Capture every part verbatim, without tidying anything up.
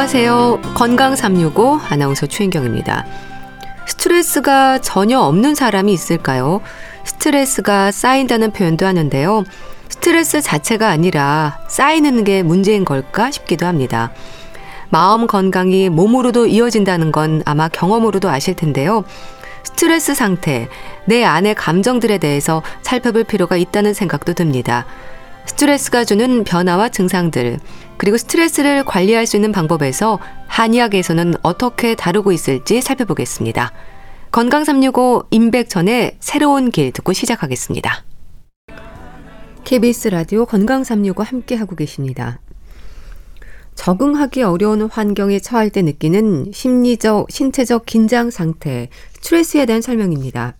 안녕하세요. 건강 삼육오 아나운서 최윤경입니다. 스트레스가 전혀 없는 사람이 있을까요? 스트레스가 쌓인다는 표현도 하는데요. 스트레스 자체가 아니라 쌓이는 게 문제인 걸까 싶기도 합니다. 마음 건강이 몸으로도 이어진다는 건 아마 경험으로도 아실 텐데요. 스트레스 상태, 내 안의 감정들에 대해서 살펴볼 필요가 있다는 생각도 듭니다. 스트레스가 주는 변화와 증상들, 그리고 스트레스를 관리할 수 있는 방법에서 한의학에서는 어떻게 다루고 있을지 살펴보겠습니다. 건강 삼육오 임백천의 새로운 길 듣고 시작하겠습니다. 케이비에스 라디오 건강 삼육오 함께하고 계십니다. 적응하기 어려운 환경에 처할 때 느끼는 심리적, 신체적 긴장 상태, 스트레스에 대한 설명입니다.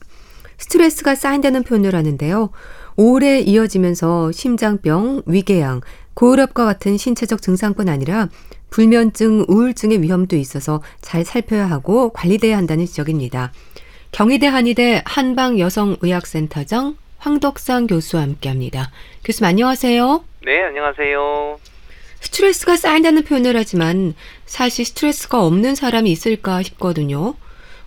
스트레스가 쌓인다는 표현을 하는데요. 오래 이어지면서 심장병, 위궤양, 고혈압과 같은 신체적 증상뿐 아니라 불면증, 우울증의 위험도 있어서 잘 살펴야 하고 관리돼야 한다는 지적입니다. 경희대 한의대 한방여성의학센터장 황덕상 교수와 함께합니다. 교수님 안녕하세요. 네, 안녕하세요. 스트레스가 쌓인다는 표현을 하지만 사실 스트레스가 없는 사람이 있을까 싶거든요.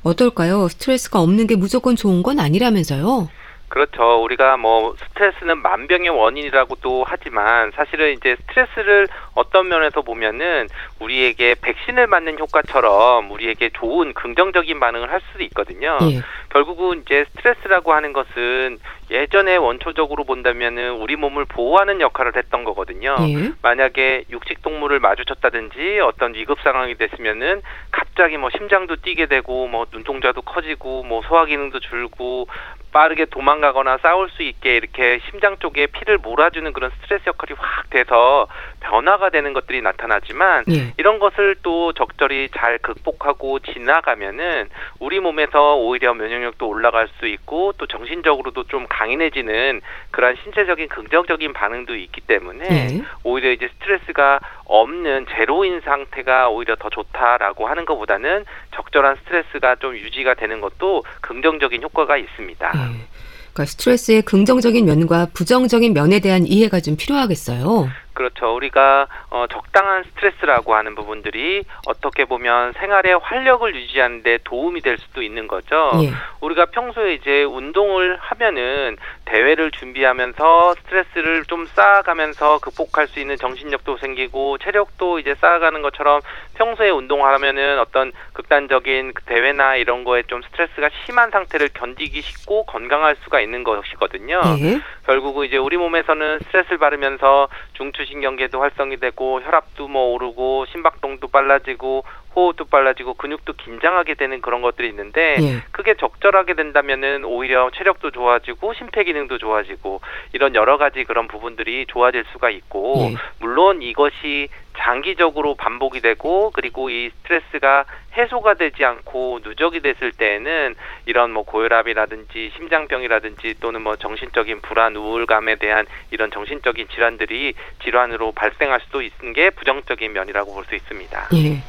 어떨까요? 스트레스가 없는 게 무조건 좋은 건 아니라면서요. 그렇죠. 우리가 뭐 스트레스는 만병의 원인이라고도 하지만 사실은 이제 스트레스를 어떤 면에서 보면은 우리에게 백신을 맞는 효과처럼 우리에게 좋은 긍정적인 반응을 할 수도 있거든요. 예. 결국은 이제 스트레스라고 하는 것은 예전에 원초적으로 본다면은 우리 몸을 보호하는 역할을 했던 거거든요. 예. 만약에 육식동물을 마주쳤다든지 어떤 위급 상황이 됐으면은 갑자기 뭐 심장도 뛰게 되고 뭐 눈동자도 커지고 뭐 소화 기능도 줄고 빠르게 도망가거나 싸울 수 있게 이렇게 심장 쪽에 피를 몰아주는 그런 스트레스 역할이 확 돼서 변화가 되는 것들이 나타나지만 예. 이런 것을 또 적절히 잘 극복하고 지나가면은 우리 몸에서 오히려 면역력도 올라갈 수 있고 또 정신적으로도 좀 강인해지는 그런 신체적인 긍정적인 반응도 있기 때문에 예. 오히려 이제 스트레스가 없는 제로인 상태가 오히려 더 좋다라고 하는 것보다는 적절한 스트레스가 좀 유지가 되는 것도 긍정적인 효과가 있습니다. 네. 그러니까 스트레스의 긍정적인 면과 부정적인 면에 대한 이해가 좀 필요하겠어요. 그렇죠. 우리가 어, 적당한 스트레스라고 하는 부분들이 어떻게 보면 생활의 활력을 유지하는 데 도움이 될 수도 있는 거죠. 예. 우리가 평소에 이제 운동을 하면은 대회를 준비하면서 스트레스를 좀 쌓아가면서 극복할 수 있는 정신력도 생기고 체력도 이제 쌓아가는 것처럼 평소에 운동하면은 어떤 극단적인 대회나 이런 거에 좀 스트레스가 심한 상태를 견디기 쉽고 건강할 수가 있는 것이거든요. 예. 결국은 이제 우리 몸에서는 스트레스를 받으면서 중추 신경계도 활성이 되고 혈압도 뭐 오르고 심박동도 빨라지고 호흡도 빨라지고 근육도 긴장하게 되는 그런 것들이 있는데 예. 그게 적절하게 된다면은 오히려 체력도 좋아지고 심폐 기능도 좋아지고 이런 여러 가지 그런 부분들이 좋아질 수가 있고 예. 물론 이것이 장기적으로 반복이 되고 그리고 이 스트레스가 해소가 되지 않고 누적이 됐을 때에는 이런 뭐 고혈압이라든지 심장병이라든지 또는 뭐 정신적인 불안, 우울감에 대한 이런 정신적인 질환들이 질환으로 발생할 수도 있는 게 부정적인 면이라고 볼 수 있습니다. 예.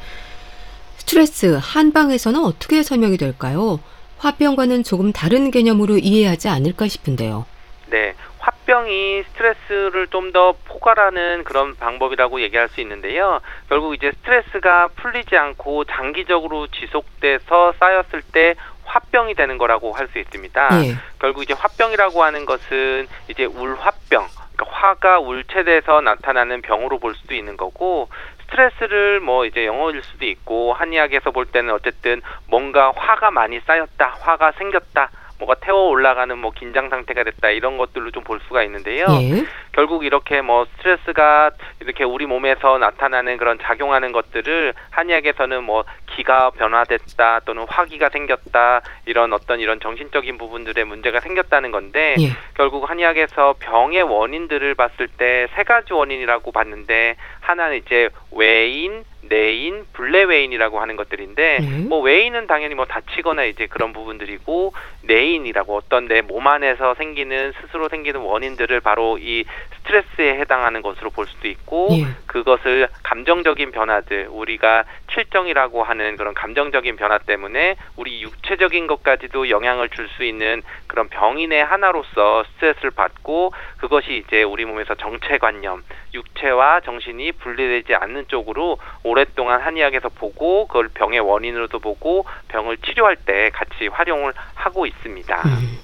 스트레스, 한방에서는 어떻게 설명이 될까요? 화병과는 조금 다른 개념으로 이해하지 않을까 싶은데요. 네. 화병이 스트레스를 좀 더 포괄하는 그런 방법이라고 얘기할 수 있는데요. 결국 이제 스트레스가 풀리지 않고 장기적으로 지속돼서 쌓였을 때 화병이 되는 거라고 할 수 있습니다. 네. 결국 이제 화병이라고 하는 것은 이제 울화병, 그러니까 화가 울체돼서 나타나는 병으로 볼 수도 있는 거고 스트레스를 뭐 이제 영어일 수도 있고 한의학에서 볼 때는 어쨌든 뭔가 화가 많이 쌓였다, 화가 생겼다. 뭐가 태워 올라가는 뭐 긴장 상태가 됐다 이런 것들로 좀 볼 수가 있는데요. 예. 결국 이렇게 뭐 스트레스가 이렇게 우리 몸에서 나타나는 그런 작용하는 것들을 한의학에서는 뭐 기가 변화됐다 또는 화기가 생겼다 이런 어떤 이런 정신적인 부분들의 문제가 생겼다는 건데 예. 결국 한의학에서 병의 원인들을 봤을 때 세 가지 원인이라고 봤는데 하나는 이제 외인 내인, 불내외인이라고 하는 것들인데 음. 뭐 외인은 당연히 뭐 다치거나 이제 그런 부분들이고 내인이라고 어떤 내 몸 안에서 생기는 스스로 생기는 원인들을 바로 이 스트레스에 해당하는 것으로 볼 수도 있고, 예. 그것을 감정적인 변화들, 우리가 칠정이라고 하는 그런 감정적인 변화 때문에 우리 육체적인 것까지도 영향을 줄 수 있는 그런 병인의 하나로서 스트레스를 받고, 그것이 이제 우리 몸에서 정체관념, 육체와 정신이 분리되지 않는 쪽으로 오랫동안 한의학에서 보고, 그걸 병의 원인으로도 보고, 병을 치료할 때 같이 활용을 하고 있습니다. 음.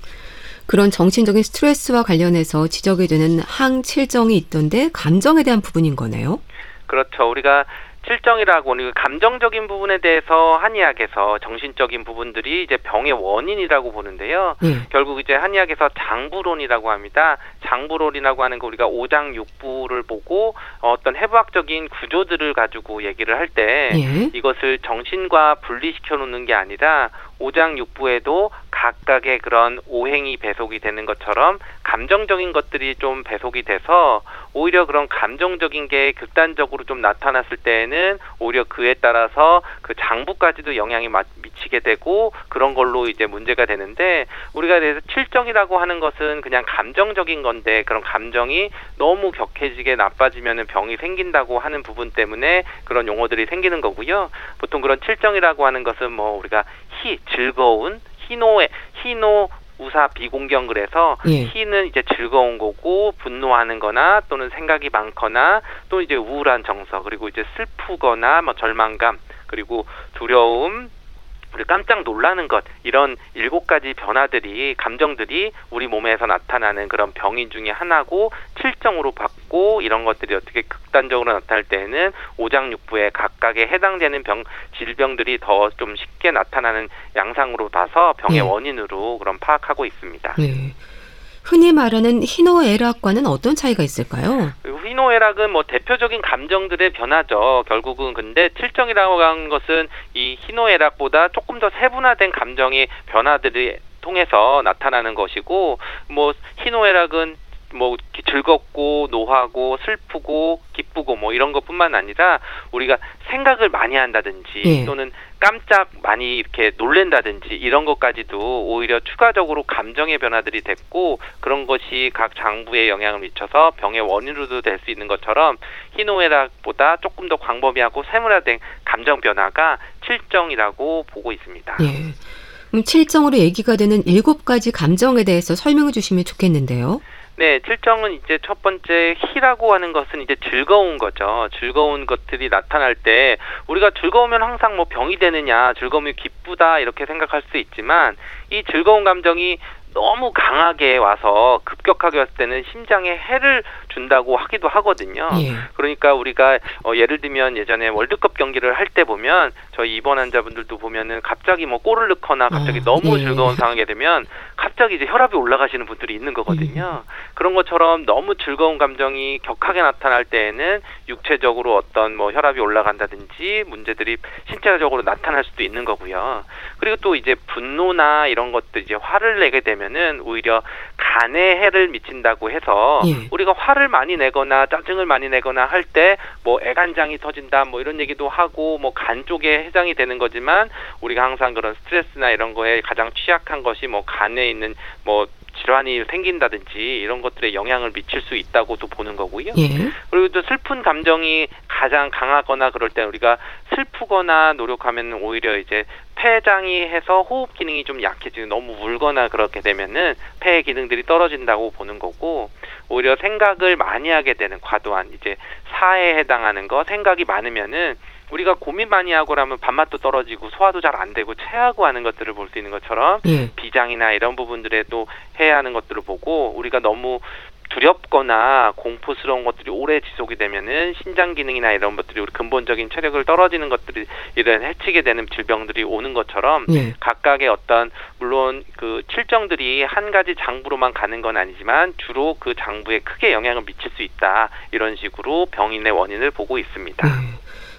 그런 정신적인 스트레스와 관련해서 지적이 되는 항칠정이 있던데 감정에 대한 부분인 거네요? 그렇죠. 우리가 칠정이라고 하는 감정적인 부분에 대해서 한의학에서 정신적인 부분들이 이제 병의 원인이라고 보는데요. 음. 결국 이제 한의학에서 장부론이라고 합니다. 장부론이라고 하는 거 우리가 오장육부를 보고 어떤 해부학적인 구조들을 가지고 얘기를 할 때 음. 이것을 정신과 분리시켜 놓는 게 아니라 오장육부에도 각각의 그런 오행이 배속이 되는 것처럼 감정적인 것들이 좀 배속이 돼서 오히려 그런 감정적인 게 극단적으로 좀 나타났을 때에는 오히려 그에 따라서 그 장부까지도 영향이 미치게 되고 그런 걸로 이제 문제가 되는데, 우리가 그래서 칠정이라고 하는 것은 그냥 감정적인 건데 그런 감정이 너무 격해지게 나빠지면은 병이 생긴다고 하는 부분 때문에 그런 용어들이 생기는 거고요. 보통 그런 칠정이라고 하는 것은 뭐 우리가 희, 즐거운, 희노의 희노 우사 비공경, 그래서 예. 희는 이제 즐거운 거고, 분노하는 거나 또는 생각이 많거나, 또 이제 우울한 정서, 그리고 이제 슬프거나 뭐 절망감, 그리고 두려움, 그리고 깜짝 놀라는 것, 이런 일곱 가지 변화들이, 감정들이 우리 몸에서 나타나는 그런 병인 중에 하나고, 칠정으로 받고 이런 것들이 어떻게 극단적으로 나타날 때에는 오장육부에 각각에 해당되는 병 질병들이 더 좀 쉽게 나타나는 양상으로 봐서 병의 네. 원인으로 그런 파악하고 있습니다. 네. 흔히 말하는 희노애락과는 어떤 차이가 있을까요? 희노애락은 뭐 대표적인 감정들의 변화죠. 결국은 근데 칠정이라고 하는 것은 이 희노애락보다 조금 더 세분화된 감정의 변화들을 통해서 나타나는 것이고, 뭐 희노애락은 뭐 즐겁고 노하고 슬프고 기쁘고 뭐 이런 것뿐만 아니라 우리가 생각을 많이 한다든지 네. 또는 깜짝 많이 이렇게 놀랜다든지 이런 것까지도 오히려 추가적으로 감정의 변화들이 됐고, 그런 것이 각 장부에 영향을 미쳐서 병의 원인으로도 될 수 있는 것처럼 희노애락보다 조금 더 광범위하고 세분화된 감정 변화가 칠정이라고 보고 있습니다. 네. 그럼 칠정으로 얘기가 되는 일곱 가지 감정에 대해서 설명해 주시면 좋겠는데요. 네, 칠정은 이제 첫 번째 희라고 하는 것은 이제 즐거운 거죠. 즐거운 것들이 나타날 때 우리가 즐거우면 항상 뭐 병이 되느냐, 즐거움이 기쁘다 이렇게 생각할 수 있지만, 이 즐거운 감정이 너무 강하게 와서 급격하게 왔을 때는 심장에 해를 준다고 하기도 하거든요. 예. 그러니까 우리가 어 예를 들면 예전에 월드컵 경기를 할 때 보면 저희 입원 환자분들도 보면은 갑자기 뭐 골을 넣거나 갑자기 아, 너무 예. 즐거운 상황이 되면 갑자기 이제 혈압이 올라가시는 분들이 있는 거거든요. 예. 그런 것처럼 너무 즐거운 감정이 격하게 나타날 때에는 육체적으로 어떤 뭐 혈압이 올라간다든지 문제들이 신체적으로 나타날 수도 있는 거고요. 그리고 또 이제 분노나 이런 것들, 이제 화를 내게 되면 는 오히려 간에 해를 미친다고 해서 예. 우리가 화를 많이 내거나 짜증을 많이 내거나 할 때 뭐 애간장이 터진다 뭐 이런 얘기도 하고 뭐 간 쪽에 해당이 되는 거지만, 우리가 항상 그런 스트레스나 이런 거에 가장 취약한 것이 뭐 간에 있는 뭐 질환이 생긴다든지 이런 것들에 영향을 미칠 수 있다고도 보는 거고요. 예. 그리고 또 슬픈 감정이 가장 강하거나 그럴 때 우리가 슬프거나 노력하면 오히려 이제 폐장이 해서 호흡 기능이 좀 약해지고 너무 울거나 그렇게 되면은 폐의 기능들이 떨어진다고 보는 거고, 오히려 생각을 많이 하게 되는 과도한 이제 사에 해당하는 거, 생각이 많으면은 우리가 고민 많이 하고 라면 밥맛도 떨어지고 소화도 잘 안 되고 체하고 하는 것들을 볼 수 있는 것처럼 예. 비장이나 이런 부분들에도 해야 하는 것들을 보고, 우리가 너무 두렵거나 공포스러운 것들이 오래 지속이 되면은 신장 기능이나 이런 것들이 우리 근본적인 체력을 떨어지는 것들이 이런 해치게 되는 질병들이 오는 것처럼 네. 각각의 어떤, 물론 그 칠정들이 한 가지 장부로만 가는 건 아니지만 주로 그 장부에 크게 영향을 미칠 수 있다, 이런 식으로 병인의 원인을 보고 있습니다. 네.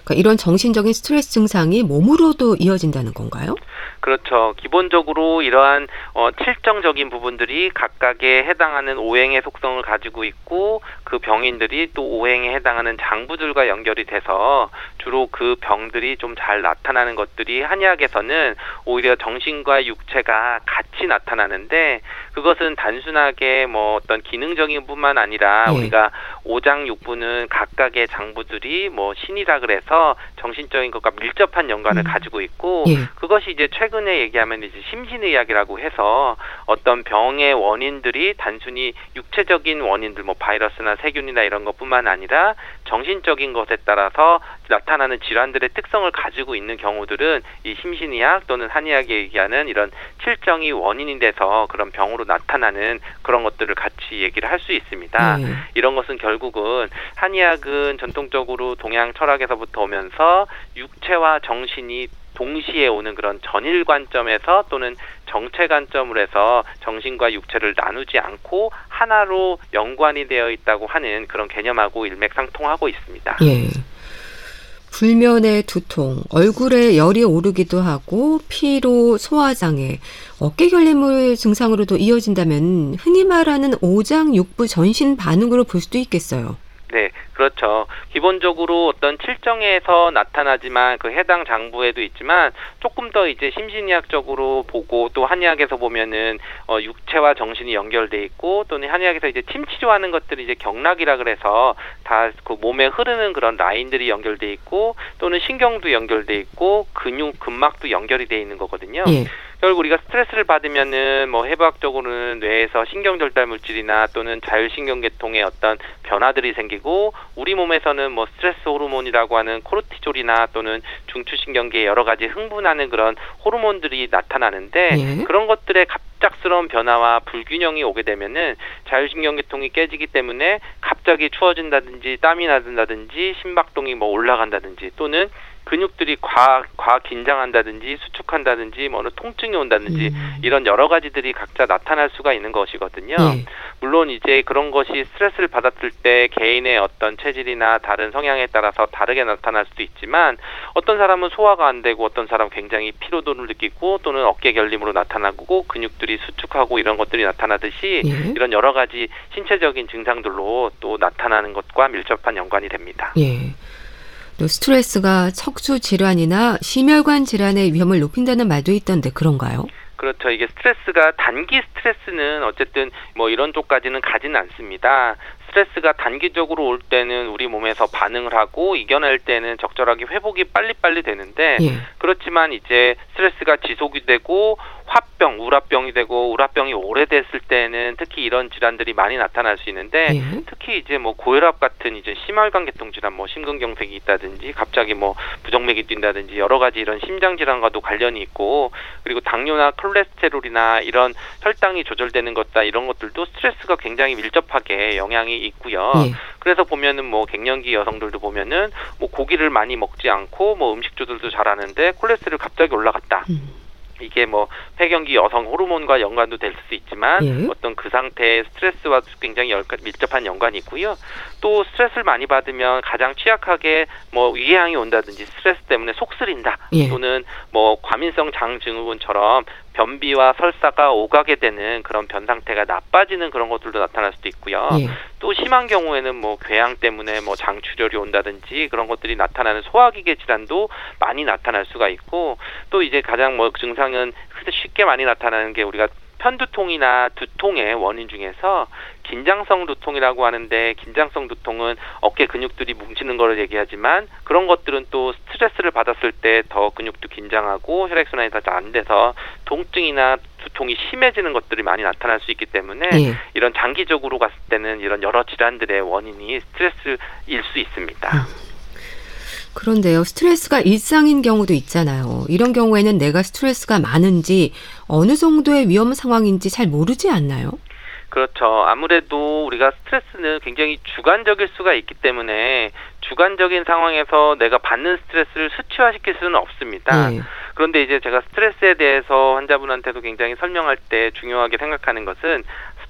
그러니까 이런 정신적인 스트레스 증상이 몸으로도 이어진다는 건가요? 그렇죠. 기본적으로 이러한 어, 실정적인 부분들이 각각에 해당하는 오행의 속성을 가지고 있고 그 병인들이 또 오행에 해당하는 장부들과 연결이 돼서 주로 그 병들이 좀 잘 나타나는 것들이 한의학에서는 오히려 정신과 육체가 같이 나타나는데 그것은 단순하게 뭐 어떤 기능적인 뿐만 아니라 네. 우리가 오장육부는 각각의 장부들이 뭐 신이라 그래서 정신적인 것과 밀접한 연관을 음. 가지고 있고 네. 그것이 이제 최근에 얘기하면 이제 심신의학이라고 해서 어떤 병의 원인들이 단순히 육체적인 원인들 뭐 바이러스나 세균이나 이런 것뿐만 아니라 정신적인 것에 따라서 나타나는 질환들의 특성을 가지고 있는 경우들은 이 심신의학 또는 한의학에 얘기하는 이런 실정이 원인이 돼서 그런 병으로 나타나는 그런 것들을 같이 얘기를 할 수 있습니다. 음. 이런 것은 결국은 한의학은 전통적으로 동양 철학에서부터 오면서 육체와 정신이 동시에 오는 그런 전일 관점에서 또는 정체 관점으로 해서 정신과 육체를 나누지 않고 하나로 연관이 되어 있다고 하는 그런 개념하고 일맥상통하고 있습니다. 예. 불면의 두통, 얼굴에 열이 오르기도 하고 피로, 소화장애, 어깨 결림물 증상으로도 이어진다면 흔히 말하는 오장육부 전신 반응으로 볼 수도 있겠어요. 네, 그렇죠. 기본적으로 어떤 칠정에서 나타나지만 그 해당 장부에도 있지만 조금 더 이제 심신의학적으로 보고 또 한의학에서 보면은 어, 육체와 정신이 연결돼 있고 또는 한의학에서 이제 침치료하는 것들이 이제 경락이라 그래서 다 그 몸에 흐르는 그런 라인들이 연결돼 있고 또는 신경도 연결돼 있고 근육 근막도 연결이 돼 있는 거거든요. 예. 결국 우리가 스트레스를 받으면은 뭐 해부학적으로는 뇌에서 신경절달 물질이나 또는 자율신경계통의 어떤 변화들이 생기고 우리 몸에서는 뭐 스트레스 호르몬이라고 하는 코르티졸이나 또는 중추신경계의 여러 가지 흥분하는 그런 호르몬들이 나타나는데 예. 그런 것들의 갑작스러운 변화와 불균형이 오게 되면은 자율신경계통이 깨지기 때문에 갑자기 추워진다든지 땀이 나든다든지 심박동이 뭐 올라간다든지 또는 근육들이 과, 과 긴장한다든지 수축한다든지 뭐 어느 통증이 온다든지 음. 이런 여러 가지들이 각자 나타날 수가 있는 것이거든요. 네. 물론 이제 그런 것이 스트레스를 받았을 때 개인의 어떤 체질이나 다른 성향에 따라서 다르게 나타날 수도 있지만 어떤 사람은 소화가 안 되고 어떤 사람은 굉장히 피로도를 느끼고 또는 어깨 결림으로 나타나고 근육들이 수축하고 이런 것들이 나타나듯이 네. 이런 여러 가지 신체적인 증상들로 또 나타나는 것과 밀접한 연관이 됩니다. 네. 또 스트레스가 척추 질환이나 심혈관 질환의 위험을 높인다는 말도 있던데 그런가요? 그렇죠. 이게 스트레스가 단기 스트레스는 어쨌든 뭐 이런 쪽까지는 가지는 않습니다. 스트레스가 단기적으로 올 때는 우리 몸에서 반응을 하고 이겨낼 때는 적절하게 회복이 빨리빨리 되는데 예. 그렇지만 이제 스트레스가 지속이 되고 화병, 우라병이 되고 우라병이 오래됐을 때는 특히 이런 질환들이 많이 나타날 수 있는데 예. 특히 이제 뭐 고혈압 같은 이제 심혈관계통 질환, 뭐 심근경색이 있다든지 갑자기 뭐 부정맥이 뛴다든지 여러 가지 이런 심장 질환과도 관련이 있고 그리고 당뇨나 콜레스테롤이나 이런 혈당이 조절되는 것다 이런 것들도 스트레스가 굉장히 밀접하게 영향이 있고요. 예. 그래서 보면은 뭐 갱년기 여성들도 보면은 뭐 고기를 많이 먹지 않고 뭐 음식 조절도 잘하는데 콜레스테롤 갑자기 올라갔다. 음. 이게 뭐 폐경기 여성 호르몬과 연관도 될 수 있지만 예. 어떤 그 상태의 스트레스와 굉장히 열가, 밀접한 연관이 있고요. 또 스트레스를 많이 받으면 가장 취약하게 뭐 위궤양이 온다든지 스트레스 때문에 속 쓰린다 예. 또는 뭐 과민성 장증후군처럼 변비와 설사가 오가게 되는 그런 변 상태가 나빠지는 그런 것들도 나타날 수도 있고요. 예. 또 심한 경우에는 뭐 궤양 때문에 뭐 장출혈이 온다든지 그런 것들이 나타나는 소화기계 질환도 많이 나타날 수가 있고 또 이제 가장 뭐 증상은 쉽게 많이 나타나는 게 우리가 편두통이나 두통의 원인 중에서 긴장성 두통이라고 하는데 긴장성 두통은 어깨 근육들이 뭉치는 걸 얘기하지만 그런 것들은 또 스트레스를 받았을 때 더 근육도 긴장하고 혈액순환이 다 안 돼서 통증이나 두통이 심해지는 것들이 많이 나타날 수 있기 때문에 예. 이런 장기적으로 갔을 때는 이런 여러 질환들의 원인이 스트레스일 수 있습니다. 음. 그런데요. 스트레스가 일상인 경우도 있잖아요. 이런 경우에는 내가 스트레스가 많은지 어느 정도의 위험 상황인지 잘 모르지 않나요? 그렇죠. 아무래도 우리가 스트레스는 굉장히 주관적일 수가 있기 때문에 주관적인 상황에서 내가 받는 스트레스를 수치화시킬 수는 없습니다. 네. 그런데 이제 제가 스트레스에 대해서 환자분한테도 굉장히 설명할 때 중요하게 생각하는 것은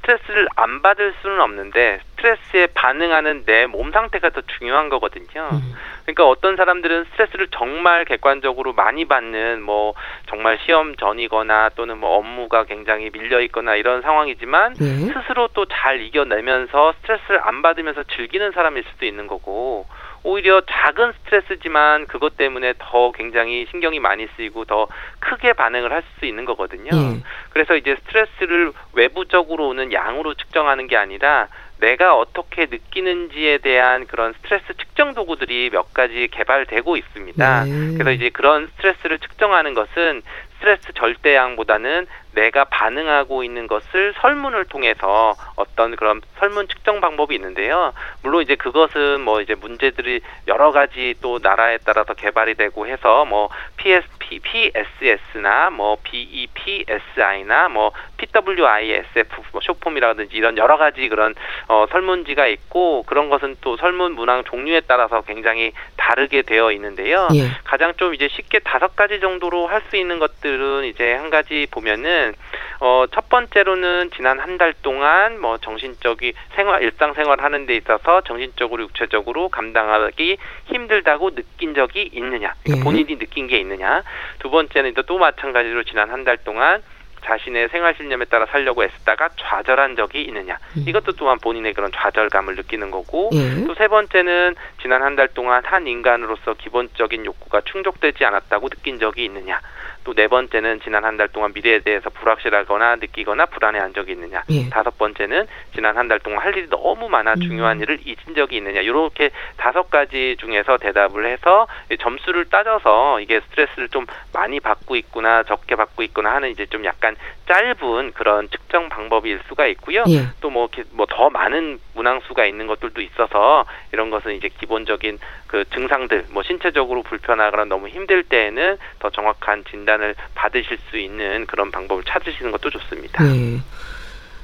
스트레스를 안 받을 수는 없는데 스트레스에 반응하는 내 몸 상태가 더 중요한 거거든요. 음. 그러니까 어떤 사람들은 스트레스를 정말 객관적으로 많이 받는 뭐 정말 시험 전이거나 또는 뭐 업무가 굉장히 밀려 있거나 이런 상황이지만 네. 스스로 또 잘 이겨내면서 스트레스를 안 받으면서 즐기는 사람일 수도 있는 거고 오히려 작은 스트레스지만 그것 때문에 더 굉장히 신경이 많이 쓰이고 더 크게 반응을 할 수 있는 거거든요. 음. 그래서 이제 스트레스를 외부적으로 오는 양으로 측정하는 게 아니라 내가 어떻게 느끼는지에 대한 그런 스트레스 측정 도구들이 몇 가지 개발되고 있습니다. 네. 그래서 이제 그런 스트레스를 측정하는 것은 스트레스 절대양보다는 내가 반응하고 있는 것을 설문을 통해서 어떤 그런 설문 측정 방법이 있는데요. 물론 이제 그것은 뭐 이제 문제들이 여러 가지 또 나라에 따라서 개발이 되고 해서 뭐 피에스피, 피에스에스나 뭐 비이피에스아이나 뭐 피더블유아이에스에프, 뭐 쇼폼이라든지 이런 여러 가지 그런 어, 설문지가 있고 그런 것은 또 설문 문항 종류에 따라서 굉장히 다르게 되어 있는데요. 예. 가장 좀 이제 쉽게 다섯 가지 정도로 할 수 있는 것들은 이제 한 가지 보면은 어, 첫 번째로는 지난 한 달 동안 뭐 정신적인 생활, 일상생활 하는 데 있어서 정신적으로 육체적으로 감당하기 힘들다고 느낀 적이 있느냐. 그러니까 본인이 느낀 게 있느냐. 두 번째는 또 마찬가지로 지난 한 달 동안 자신의 생활신념에 따라 살려고 애쓰다가 좌절한 적이 있느냐. 이것도 또한 본인의 그런 좌절감을 느끼는 거고 예. 또 세 번째는 지난 한 달 동안 한 인간으로서 기본적인 욕구가 충족되지 않았다고 느낀 적이 있느냐. 또 네 번째는 지난 한 달 동안 미래에 대해서 불확실하거나 느끼거나 불안해한 적이 있느냐. 예. 다섯 번째는 지난 한 달 동안 할 일이 너무 많아 중요한 일을 잊은 적이 있느냐. 이렇게 다섯 가지 중에서 대답을 해서 점수를 따져서 이게 스트레스를 좀 많이 받고 있구나 적게 받고 있구나 하는 이제 좀 약간 짧은 그런 측정 방법일 수가 있고요. 예. 또 뭐 뭐 더 많은 문항수가 있는 것들도 있어서 이런 것은 이제 기본적인 그 증상들, 뭐 신체적으로 불편하거나 너무 힘들 때에는 더 정확한 진단을 받으실 수 있는 그런 방법을 찾으시는 것도 좋습니다. 네.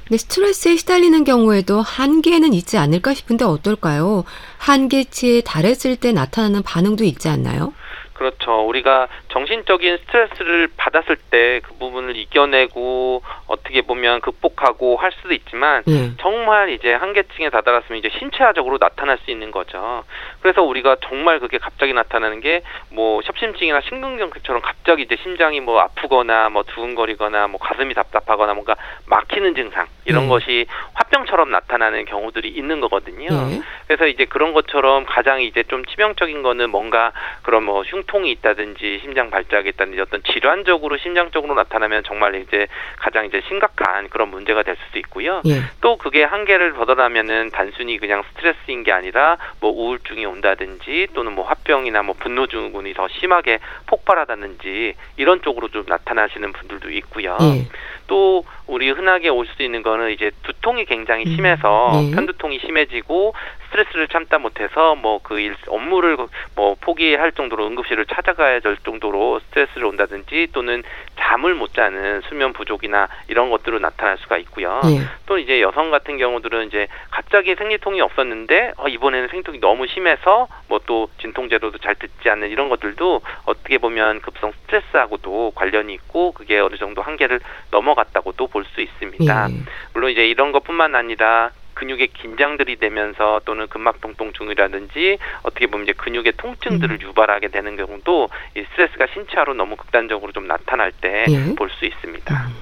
근데 스트레스에 시달리는 경우에도 한계는 있지 않을까 싶은데 어떨까요? 한계치에 달했을 때 나타나는 반응도 있지 않나요? 그렇죠. 우리가 정신적인 스트레스를 받았을 때 그 부분을 이겨내고 어떻게 보면 극복하고 할 수도 있지만 음. 정말 이제 한계층에 다다랐으면 이제 신체화적으로 나타날 수 있는 거죠. 그래서 우리가 정말 그게 갑자기 나타나는 게 뭐 협심증이나 심근경색처럼 갑자기 이제 심장이 뭐 아프거나 뭐 두근거리거나 뭐 가슴이 답답하거나 뭔가 막히는 증상 이런 음. 것이 화병처럼 나타나는 경우들이 있는 거거든요. 음. 그래서 이제 그런 것처럼 가장 이제 좀 치명적인 거는 뭔가 그런 뭐 흉 통이 있다든지 심장 발작이 있다든지 어떤 질환적으로 심장적으로 나타나면 정말 이제 가장 이제 심각한 그런 문제가 될 수도 있고요. 예. 또 그게 한계를 벗어나면은 단순히 그냥 스트레스인 게 아니라 뭐 우울증이 온다든지 또는 뭐 화병이나 뭐 분노 증후군이 더 심하게 폭발하다든지 이런 쪽으로 좀 나타나시는 분들도 있고요. 예. 또 우리 흔하게 올 수 있는 거는 이제 두통이 굉장히 심해서 예. 편두통이 심해지고 스트레스를 참다 못해서 뭐 그 업무를 뭐 포기할 정도로 응급실을 찾아가야 될 정도로 스트레스를 온다든지 또는 잠을 못 자는 수면 부족이나 이런 것들로 나타날 수가 있고요. 네. 또 이제 여성 같은 경우들은 이제 갑자기 생리통이 없었는데 어, 이번에는 생통이 너무 심해서 뭐 또 진통제로도 잘 듣지 않는 이런 것들도 어떻게 보면 급성 스트레스하고도 관련이 있고 그게 어느 정도 한계를 넘어갔다고도 볼 수 있습니다. 네. 물론 이제 이런 것뿐만 아니라 근육의 긴장들이 되면서 또는 근막통통증이라든지 어떻게 보면 이제 근육의 통증들을 유발하게 되는 경우도 이 스트레스가 신체화로 너무 극단적으로 좀 나타날 때 볼 수 예. 있습니다. 음.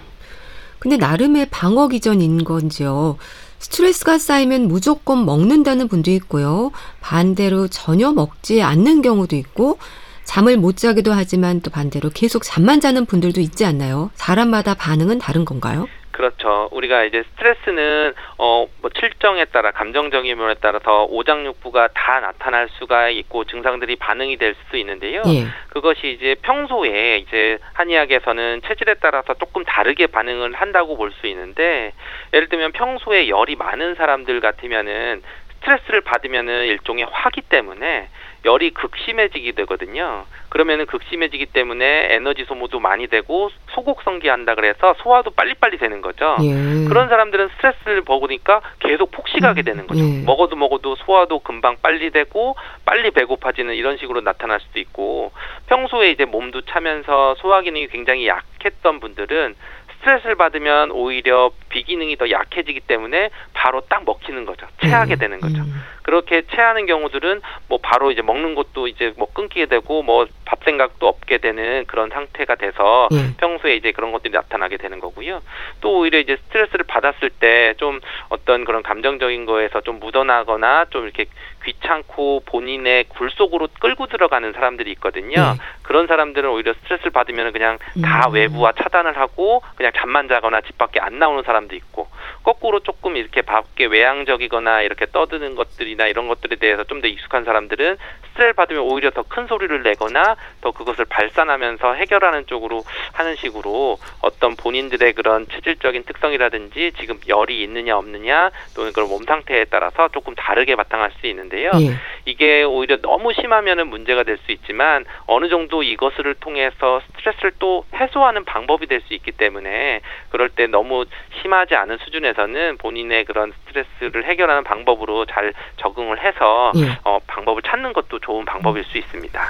근데 나름의 방어 기전인 건지요. 스트레스가 쌓이면 무조건 먹는다는 분도 있고요. 반대로 전혀 먹지 않는 경우도 있고 잠을 못 자기도 하지만 또 반대로 계속 잠만 자는 분들도 있지 않나요? 사람마다 반응은 다른 건가요? 그렇죠. 우리가 이제 스트레스는 어 뭐 칠정에 따라 감정적인 면에 따라서 오장육부가 다 나타날 수가 있고 증상들이 반응이 될 수도 있는데요. 예. 그것이 이제 평소에 이제 한의학에서는 체질에 따라서 조금 다르게 반응을 한다고 볼 수 있는데 예를 들면 평소에 열이 많은 사람들 같으면은 스트레스를 받으면은 일종의 화기 때문에 열이 극심해지게 되거든요. 그러면은 극심해지기 때문에 에너지 소모도 많이 되고 소곡성기한다 그래서 소화도 빨리빨리 되는 거죠. 예. 그런 사람들은 스트레스를 먹으니까 계속 폭식하게 되는 거죠. 예. 먹어도 먹어도 소화도 금방 빨리 되고 빨리 배고파지는 이런 식으로 나타날 수도 있고 평소에 이제 몸도 차면서 소화 기능이 굉장히 약했던 분들은 스트레스를 받으면 오히려 비기능이 더 약해지기 때문에 바로 딱 먹히는 거죠. 체하게 음, 되는 거죠. 음. 그렇게 체하는 경우들은 뭐 바로 이제 먹는 것도 이제 뭐 끊기게 되고 뭐 밥 생각도 없게 되는 그런 상태가 돼서 음. 평소에 이제 그런 것들이 나타나게 되는 거고요. 또 오히려 이제 스트레스를 받았을 때 좀 어떤 그런 감정적인 거에서 좀 묻어나거나 좀 이렇게 귀찮고 본인의 굴 속으로 끌고 들어가는 사람들이 있거든요. 네. 그런 사람들은 오히려 스트레스를 받으면 그냥 다 음. 외부와 차단을 하고 그냥 잠만 자거나 집 밖에 안 나오는 사람도 있고, 거꾸로 조금 이렇게 밖에 외향적이거나 이렇게 떠드는 것들이나 이런 것들에 대해서 좀 더 익숙한 사람들은 스트레스를 받으면 오히려 더 큰 소리를 내거나 더 그것을 발산하면서 해결하는 쪽으로 하는 식으로 어떤 본인들의 그런 체질적인 특성이라든지 지금 열이 있느냐 없느냐 또는 그런 몸 상태에 따라서 조금 다르게 바탕할 수 있는데, 예. 이게 오히려 너무 심하면은 문제가 될 수 있지만 어느 정도 이것을 통해서 스트레스를 또 해소하는 방법이 될 수 있기 때문에 그럴 때 너무 심하지 않은 수준에서는 본인의 그런 스트레스를 해결하는 방법으로 잘 적응을 해서 예. 어, 방법을 찾는 것도 좋은 방법일 수 있습니다.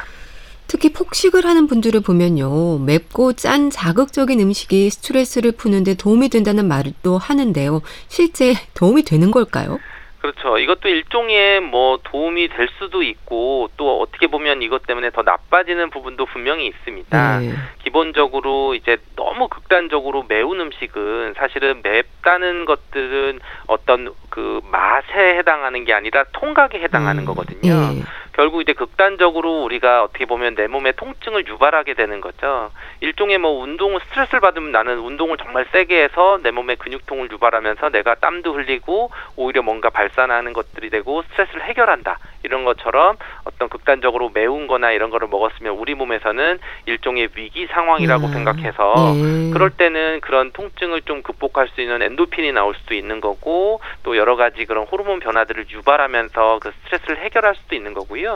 특히 폭식을 하는 분들을 보면요. 맵고 짠 자극적인 음식이 스트레스를 푸는데 도움이 된다는 말도 하는데요. 실제 도움이 되는 걸까요? 그렇죠. 이것도 일종의 뭐 도움이 될 수도 있고 또 어떻게 보면 이것 때문에 더 나빠지는 부분도 분명히 있습니다. 네. 기본적으로 이제 너무 극단적으로 매운 음식은 사실은 맵다는 것들은 어떤 그 맛에 해당하는 게 아니라 통각에 해당하는 음, 거거든요. 네. 결국 이제 극단적으로 우리가 어떻게 보면 내 몸에 통증을 유발하게 되는 거죠. 일종의 뭐 운동을 스트레스를 받으면 나는 운동을 정말 세게 해서 내 몸에 근육통을 유발하면서 내가 땀도 흘리고 오히려 뭔가 발산하는 것들이 되고 스트레스를 해결한다. 이런 것처럼 어떤 극단적으로 매운 거나 이런 거를 먹었으면 우리 몸에서는 일종의 위기 상황이라고 음, 생각해서 음. 그럴 때는 그런 통증을 좀 극복할 수 있는 엔도핀이 나올 수도 있는 거고 또 여러 가지 그런 호르몬 변화들을 유발하면서 그 스트레스를 해결할 수도 있는 거고요.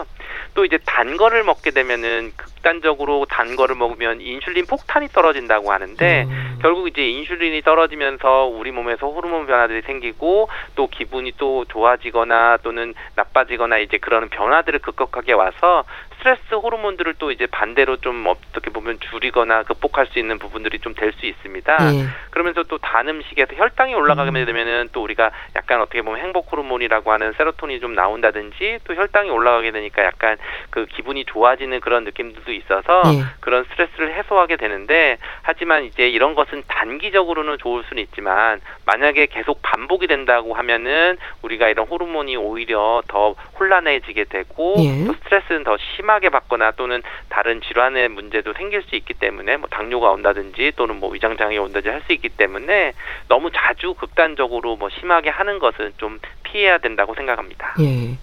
또 이제 단 거를 먹게 되면은 극단적으로 단 거를 먹으면 인슐린 폭탄이 떨어진다고 하는데 음. 결국 이제 인슐린이 떨어지면서 우리 몸에서 호르몬 변화들이 생기고 또 기분이 또 좋아지거나 또는 나빠지거나 이제 그런 변화들을 급격하게 와서 스트레스 호르몬들을 또 이제 반대로 좀 어떻게 보면 줄이거나 극복할 수 있는 부분들이 좀 될 수 있습니다. 네. 그러면서 또 단 음식에서 혈당이 올라가게 음. 되면은 또 우리가 약간 어떻게 보면 행복 호르몬이라고 하는 세로토닌이 좀 나온다든지 또 혈당이 올라가게 되니까 약간 그 기분이 좋아지는 그런 느낌들도 있어서 네. 그런 스트레스를 해소하게 되는데, 하지만 이제 이런 것은 단기적으로는 좋을 수는 있지만 만약에 계속 반복이 된다고 하면은 우리가 이런 호르몬이 오히려 더 혼란해지게 되고 네. 또 스트레스는 더 심한 하게 받거나 또는 다른 질환의 문제도 생길 수 있기 때문에 뭐 당뇨가 온다든지 또는 뭐 위장장애 온다든지 할 수 있기 때문에 너무 자주 극단적으로 뭐 심하게 하는 것은 좀 피해야 된다고 생각합니다. 예.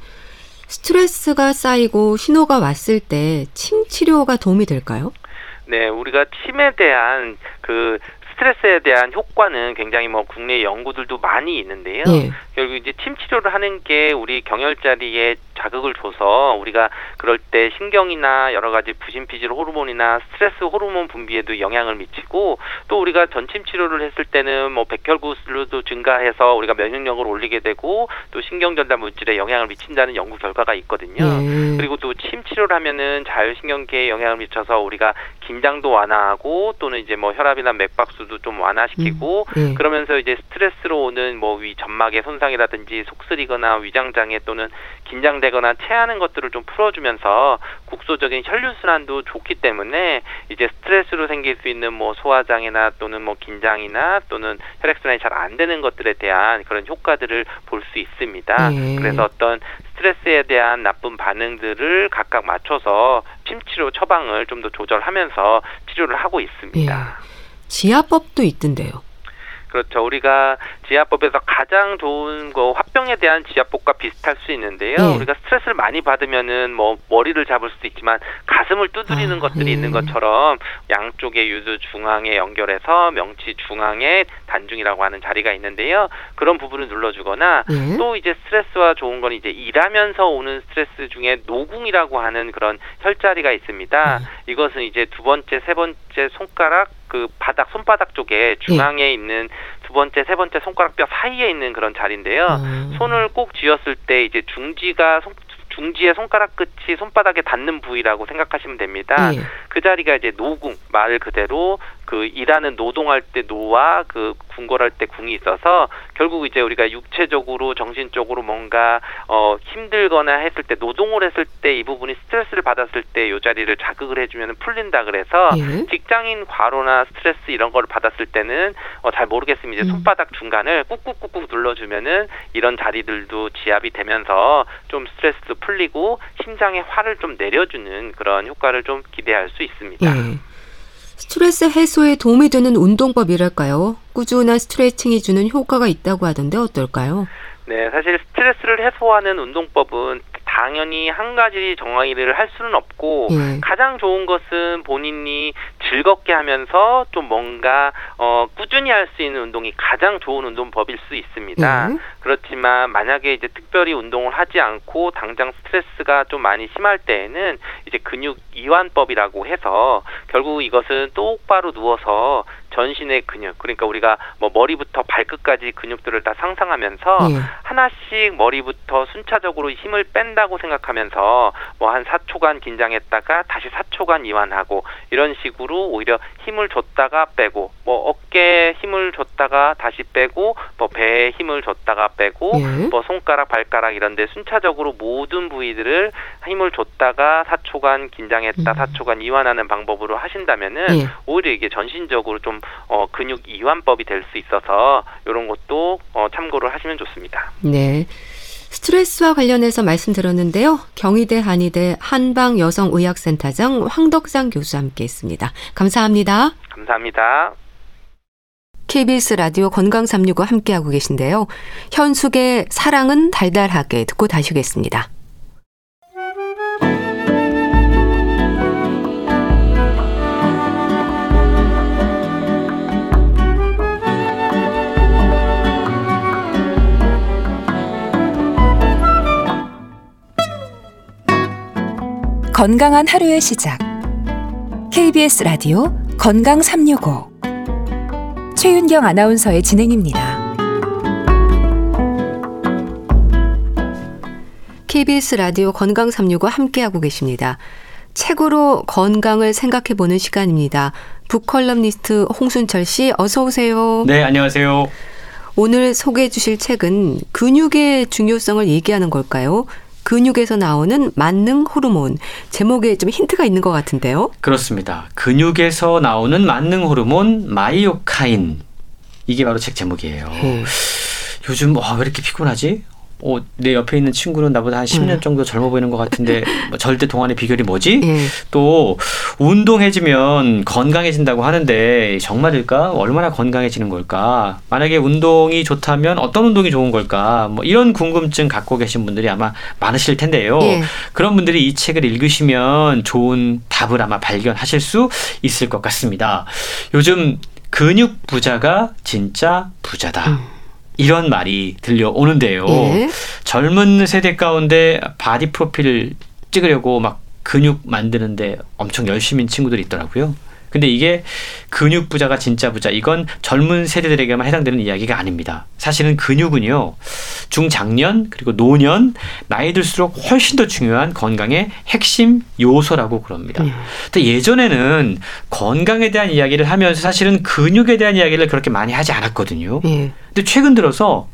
스트레스가 쌓이고 신호가 왔을 때 침 치료가 도움이 될까요? 네, 우리가 침에 대한 그 스트레스에 대한 효과는 굉장히 뭐 국내 연구들도 많이 있는데요. 네. 결국 이제 침 치료를 하는 게 우리 경혈자리에 자극을 줘서 우리가 그럴 때 신경이나 여러 가지 부신피질 호르몬이나 스트레스 호르몬 분비에도 영향을 미치고 또 우리가 전침 치료를 했을 때는 뭐 백혈구도 증가해서 우리가 면역력을 올리게 되고 또 신경전달 물질에 영향을 미친다는 연구 결과가 있거든요. 네. 그리고 또 침 치료를 하면은 자율신경계에 영향을 미쳐서 우리가 긴장도 완화하고 또는 이제 뭐 혈압이나 맥박수 좀 완화시키고 음, 네. 그러면서 이제 스트레스로 오는 뭐 위 점막의 손상이라든지 속쓰리거나 위장장애 또는 긴장되거나 체하는 것들을 좀 풀어주면서 국소적인 혈류순환도 좋기 때문에 이제 스트레스로 생길 수 있는 뭐 소화장애나 또는 뭐 긴장이나 또는 혈액순환이 잘 안 되는 것들에 대한 그런 효과들을 볼 수 있습니다. 네. 그래서 어떤 스트레스에 대한 나쁜 반응들을 각각 맞춰서 침치료 처방을 좀 더 조절하면서 치료를 하고 있습니다. 네. 지압법도 있던데요. 그렇죠. 우리가 지압법에서 가장 좋은 거 화병에 대한 지압법과 비슷할 수 있는데요. 네. 우리가 스트레스를 많이 받으면은 뭐 머리를 잡을 수도 있지만 가슴을 두드리는 아, 것들이 네. 있는 것처럼 양쪽의 유두 중앙에 연결해서 명치 중앙에 단중이라고 하는 자리가 있는데요. 그런 부분을 눌러주거나 네. 또 이제 스트레스와 좋은 건 이제 일하면서 오는 스트레스 중에 노궁이라고 하는 그런 혈자리가 있습니다. 네. 이것은 이제 두 번째, 세 번째 손가락 그 바닥 손바닥 쪽에 중앙에 네. 있는 두 번째, 세 번째 손가락뼈 사이에 있는 그런 자리인데요. 음. 손을 꼭 쥐었을 때 이제 중지가 손, 중지의 손가락 끝이 손바닥에 닿는 부위라고 생각하시면 됩니다. 네. 그 자리가 이제 노궁, 말 그대로 그 일하는 노동할 때 노와 그 궁궐할 때 궁이 있어서 결국 이제 우리가 육체적으로 정신적으로 뭔가 어 힘들거나 했을 때 노동을 했을 때 이 부분이 스트레스를 받았을 때 이 자리를 자극을 해주면 풀린다 그래서 예. 직장인 과로나 스트레스 이런 걸 받았을 때는 어 잘 모르겠으면 이제 음. 손바닥 중간을 꾹꾹꾹꾹 눌러주면은 이런 자리들도 지압이 되면서 좀 스트레스도 풀리고 심장에 화를 좀 내려주는 그런 효과를 좀 기대할 수 있습니다. 예. 스트레스 해소에 도움이 되는 운동법이랄까요? 꾸준한 스트레칭이 주는 효과가 있다고 하던데 어떨까요? 네, 사실 스트레스를 해소하는 운동법은 당연히 한 가지 정의를 할 수는 없고 예. 가장 좋은 것은 본인이 즐겁게 하면서 좀 뭔가 어, 꾸준히 할 수 있는 운동이 가장 좋은 운동법일 수 있습니다. 예. 그렇지만 만약에 이제 특별히 운동을 하지 않고 당장 스트레스가 좀 많이 심할 때에는 이제 근육 이완법이라고 해서 결국 이것은 똑바로 누워서 전신의 근육 그러니까 우리가 뭐 머리부터 발끝까지 근육들을 다 상상하면서 예. 하나씩 머리부터 순차적으로 힘을 뺀다고 생각하면서 뭐 한 사 초간 긴장했다가 다시 사 초간 이완하고 이런 식으로 오히려 힘을 줬다가 빼고 뭐 어깨에 힘을 줬다가 다시 빼고 뭐 배에 힘을 줬다가 빼고 예. 뭐 손가락 발가락 이런 데 순차적으로 모든 부위들을 힘을 줬다가 사 초간 긴장했다 음. 사 초간 이완하는 방법으로 하신다면은 예. 오히려 이게 전신적으로 좀 어, 근육 이완법이 될 수 있어서 이런 것도 어, 참고를 하시면 좋습니다. 네, 스트레스와 관련해서 말씀드렸는데요. 경희대 한의대 한방여성의학센터장 황덕상 교수와 함께했습니다. 감사합니다. 감사합니다. 케이비에스 라디오 건강삼육오 함께하고 계신데요. 현숙의 사랑은 달달하게 듣고 다시 오겠습니다. 건강한 하루의 시작. 케이비에스 라디오 건강삼육오 최윤경 아나운서의 진행입니다. 케이비에스 라디오 건강삼육오 함께하고 계십니다. 책으로 건강을 생각해보는 시간입니다. 북컬럼니스트 홍순철 씨 어서 오세요. 네, 안녕하세요. 오늘 소개해 주실 책은 근육의 중요성을 얘기하는 걸까요? 근육에서 나오는 만능 호르몬. 제목에 좀 힌트가 있는 것 같은데요. 그렇습니다. 근육에서 나오는 만능 호르몬 마이오카인. 이게 바로 책 제목이에요. 음. 요즘 와, 왜 이렇게 피곤하지? 어, 내 옆에 있는 친구는 나보다 한 십 년 음. 정도 젊어 보이는 것 같은데 절대 동안의 비결이 뭐지? 예. 또 운동해지면 건강해진다고 하는데 정말일까? 얼마나 건강해지는 걸까? 만약에 운동이 좋다면 어떤 운동이 좋은 걸까? 뭐 이런 궁금증 갖고 계신 분들이 아마 많으실 텐데요. 예. 그런 분들이 이 책을 읽으시면 좋은 답을 아마 발견하실 수 있을 것 같습니다. 요즘 근육 부자가 진짜 부자다. 음. 이런 말이 들려오는데요. 예? 젊은 세대 가운데 바디 프로필 찍으려고 막 근육 만드는데 엄청 열심인 친구들이 있더라고요. 근데 이게 근육 부자가 진짜 부자. 이건 젊은 세대들에게만 해당되는 이야기가 아닙니다. 사실은 근육은요. 중장년 그리고 노년 나이 들수록 훨씬 더 중요한 건강의 핵심 요소라고 그럽니다. 음. 근데 예전에는 건강에 대한 이야기를 하면서 사실은 근육에 대한 이야기를 그렇게 많이 하지 않았거든요. 음. 근데 최근 들어서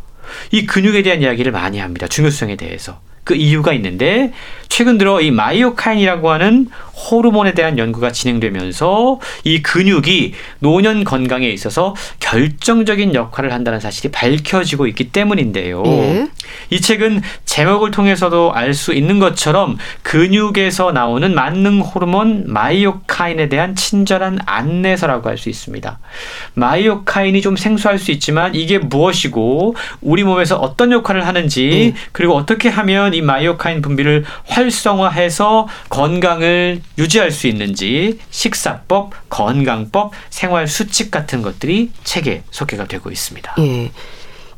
이 근육에 대한 이야기를 많이 합니다. 중요성에 대해서. 그 이유가 있는데 최근 들어 이 마이오카인이라고 하는 호르몬에 대한 연구가 진행되면서 이 근육이 노년 건강에 있어서 결정적인 역할을 한다는 사실이 밝혀지고 있기 때문인데요. 예? 이 책은 제목을 통해서도 알 수 있는 것처럼 근육에서 나오는 만능 호르몬 마이오카인에 대한 친절한 안내서라고 할 수 있습니다. 마이오카인이 좀 생소할 수 있지만 이게 무엇이고 우리 몸에서 어떤 역할을 하는지 예. 그리고 어떻게 하면 이 마이오카인 분비를 활성화해서 건강을 유지할 수 있는지 식사법, 건강법, 생활 수칙 같은 것들이 책에 소개가 되고 있습니다. 예.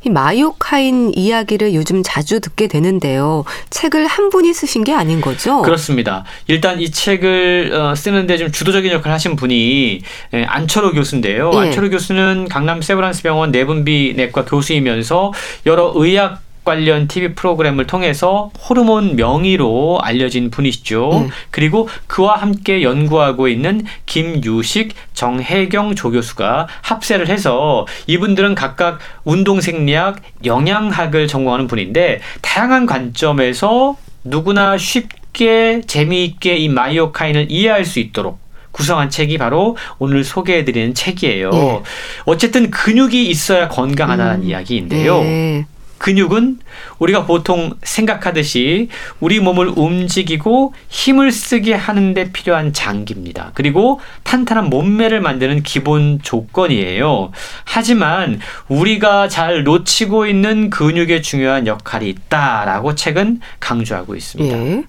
이 마이오카인 이야기를 요즘 자주 듣게 되는데요. 책을 한 분이 쓰신 게 아닌 거죠? 그렇습니다. 일단 이 책을 쓰는데 좀 주도적인 역할을 하신 분이 안철호 교수인데요. 예. 안철호 교수는 강남 세브란스 병원 내분비내과 교수이면서 여러 의학 관련 티비 프로그램을 통해서 호르몬 명의로 알려진 분이시죠. 음. 그리고 그와 함께 연구하고 있는 김유식, 정혜경 조교수가 합세를 해서 이분들은 각각 운동생리학, 영양학을 전공하는 분인데 다양한 관점에서 누구나 쉽게 재미있게 이 마이오카인을 이해할 수 있도록 구성한 책이 바로 오늘 소개해드리는 책이에요. 예. 어쨌든 근육이 있어야 건강하다는 음. 이야기인데요. 예. 근육은 우리가 보통 생각하듯이 우리 몸을 움직이고 힘을 쓰게 하는 데 필요한 장기입니다. 그리고 탄탄한 몸매를 만드는 기본 조건이에요. 하지만 우리가 잘 놓치고 있는 근육의 중요한 역할이 있다라고 책은 강조하고 있습니다. 예.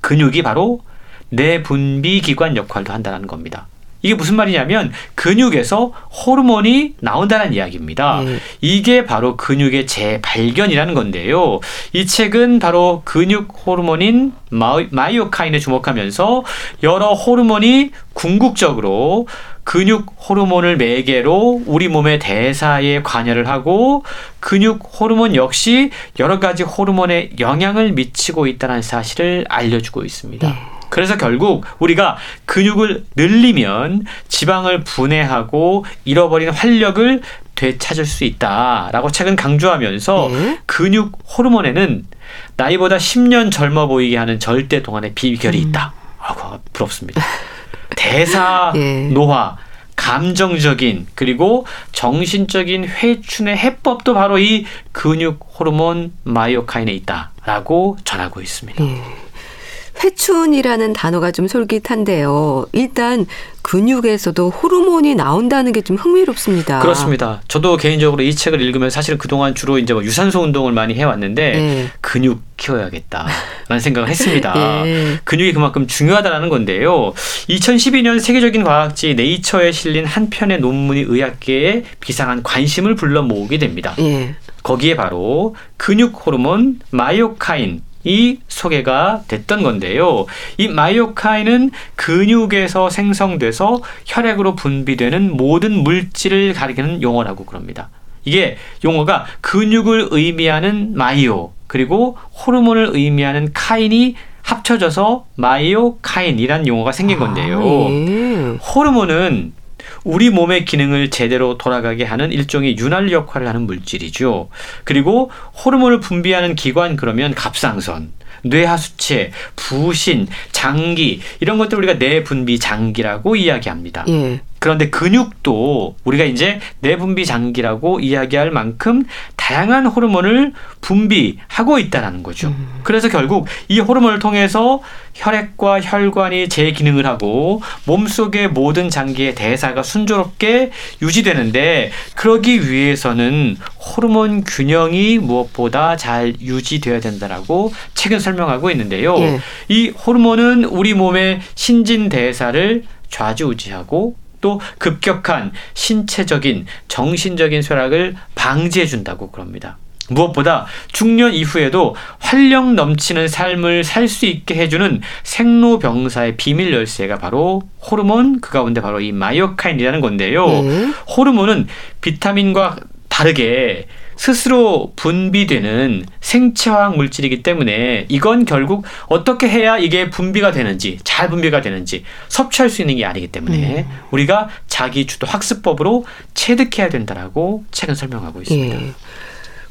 근육이 바로 내분비기관 역할도 한다는 겁니다. 이게 무슨 말이냐면 근육에서 호르몬이 나온다는 이야기입니다. 음. 이게 바로 근육의 재발견이라는 건데요. 이 책은 바로 근육 호르몬인 마이, 마이오카인에 주목하면서 여러 호르몬이 궁극적으로 근육 호르몬을 매개로 우리 몸의 대사에 관여를 하고 근육 호르몬 역시 여러 가지 호르몬에 영향을 미치고 있다는 사실을 알려주고 있습니다. 음. 그래서 결국 우리가 근육을 늘리면 지방을 분해하고 잃어버린 활력을 되찾을 수 있다라고 책은 강조하면서 네. 근육 호르몬에는 나이보다 십 년 젊어 보이게 하는 절대 동안의 비결이 있다. 음. 아우, 부럽습니다. 대사 네. 노화, 감정적인 그리고 정신적인 회춘의 해법도 바로 이 근육 호르몬 마이오카인에 있다라고 전하고 있습니다. 네. 회춘이라는 단어가 좀 솔깃한데요. 일단 근육에서도 호르몬이 나온다는 게 좀 흥미롭습니다. 그렇습니다. 저도 개인적으로 이 책을 읽으면 사실은 그동안 주로 이제 뭐 유산소 운동을 많이 해왔는데 네. 근육 키워야겠다라는 생각을 했습니다. 네. 근육이 그만큼 중요하다는 건데요. 이천십이 년 세계적인 과학지 네이처에 실린 한 편의 논문이 의학계에 비상한 관심을 불러 모으게 됩니다. 네. 거기에 바로 근육 호르몬 마이오카인 이 소개가 됐던 건데요. 이 마이오카인은 근육에서 생성돼서 혈액으로 분비되는 모든 물질을 가리키는 용어라고 그럽니다. 이게 용어가 근육을 의미하는 마이오 그리고 호르몬을 의미하는 카인이 합쳐져서 마이오카인이라는 용어가 생긴 건데요. 아, 예. 호르몬은 우리 몸의 기능을 제대로 돌아가게 하는 일종의 윤활 역할을 하는 물질이죠. 그리고 호르몬을 분비하는 기관 그러면 갑상선, 뇌하수체, 부신, 장기 이런 것들 우리가 내분비 장기라고 이야기합니다. 예. 그런데 근육도 우리가 이제 내분비 장기라고 이야기할 만큼 다양한 호르몬을 분비하고 있다는 거죠. 음. 그래서 결국 이 호르몬을 통해서 혈액과 혈관이 재기능을 하고 몸속의 모든 장기의 대사가 순조롭게 유지되는데 그러기 위해서는 호르몬 균형이 무엇보다 잘 유지되어야 된다라고 책은 설명하고 있는데요. 예. 이 호르몬은 우리 몸의 신진대사를 좌지우지하고 또 급격한 신체적인 정신적인 쇠락을 방지해준다고 그럽니다. 무엇보다 중년 이후에도 활력 넘치는 삶을 살 수 있게 해주는 생로병사의 비밀 열쇠가 바로 호르몬, 그 가운데 바로 이 마이오카인이라는 건데요. 음. 호르몬은 비타민과 다르게 스스로 분비되는 생체화학 물질이기 때문에 이건 결국 어떻게 해야 이게 분비가 되는지 잘 분비가 되는지 섭취할 수 있는 게 아니기 때문에 음. 우리가 자기 주도 학습법으로 체득해야 된다라고 책은 설명하고 있습니다. 예.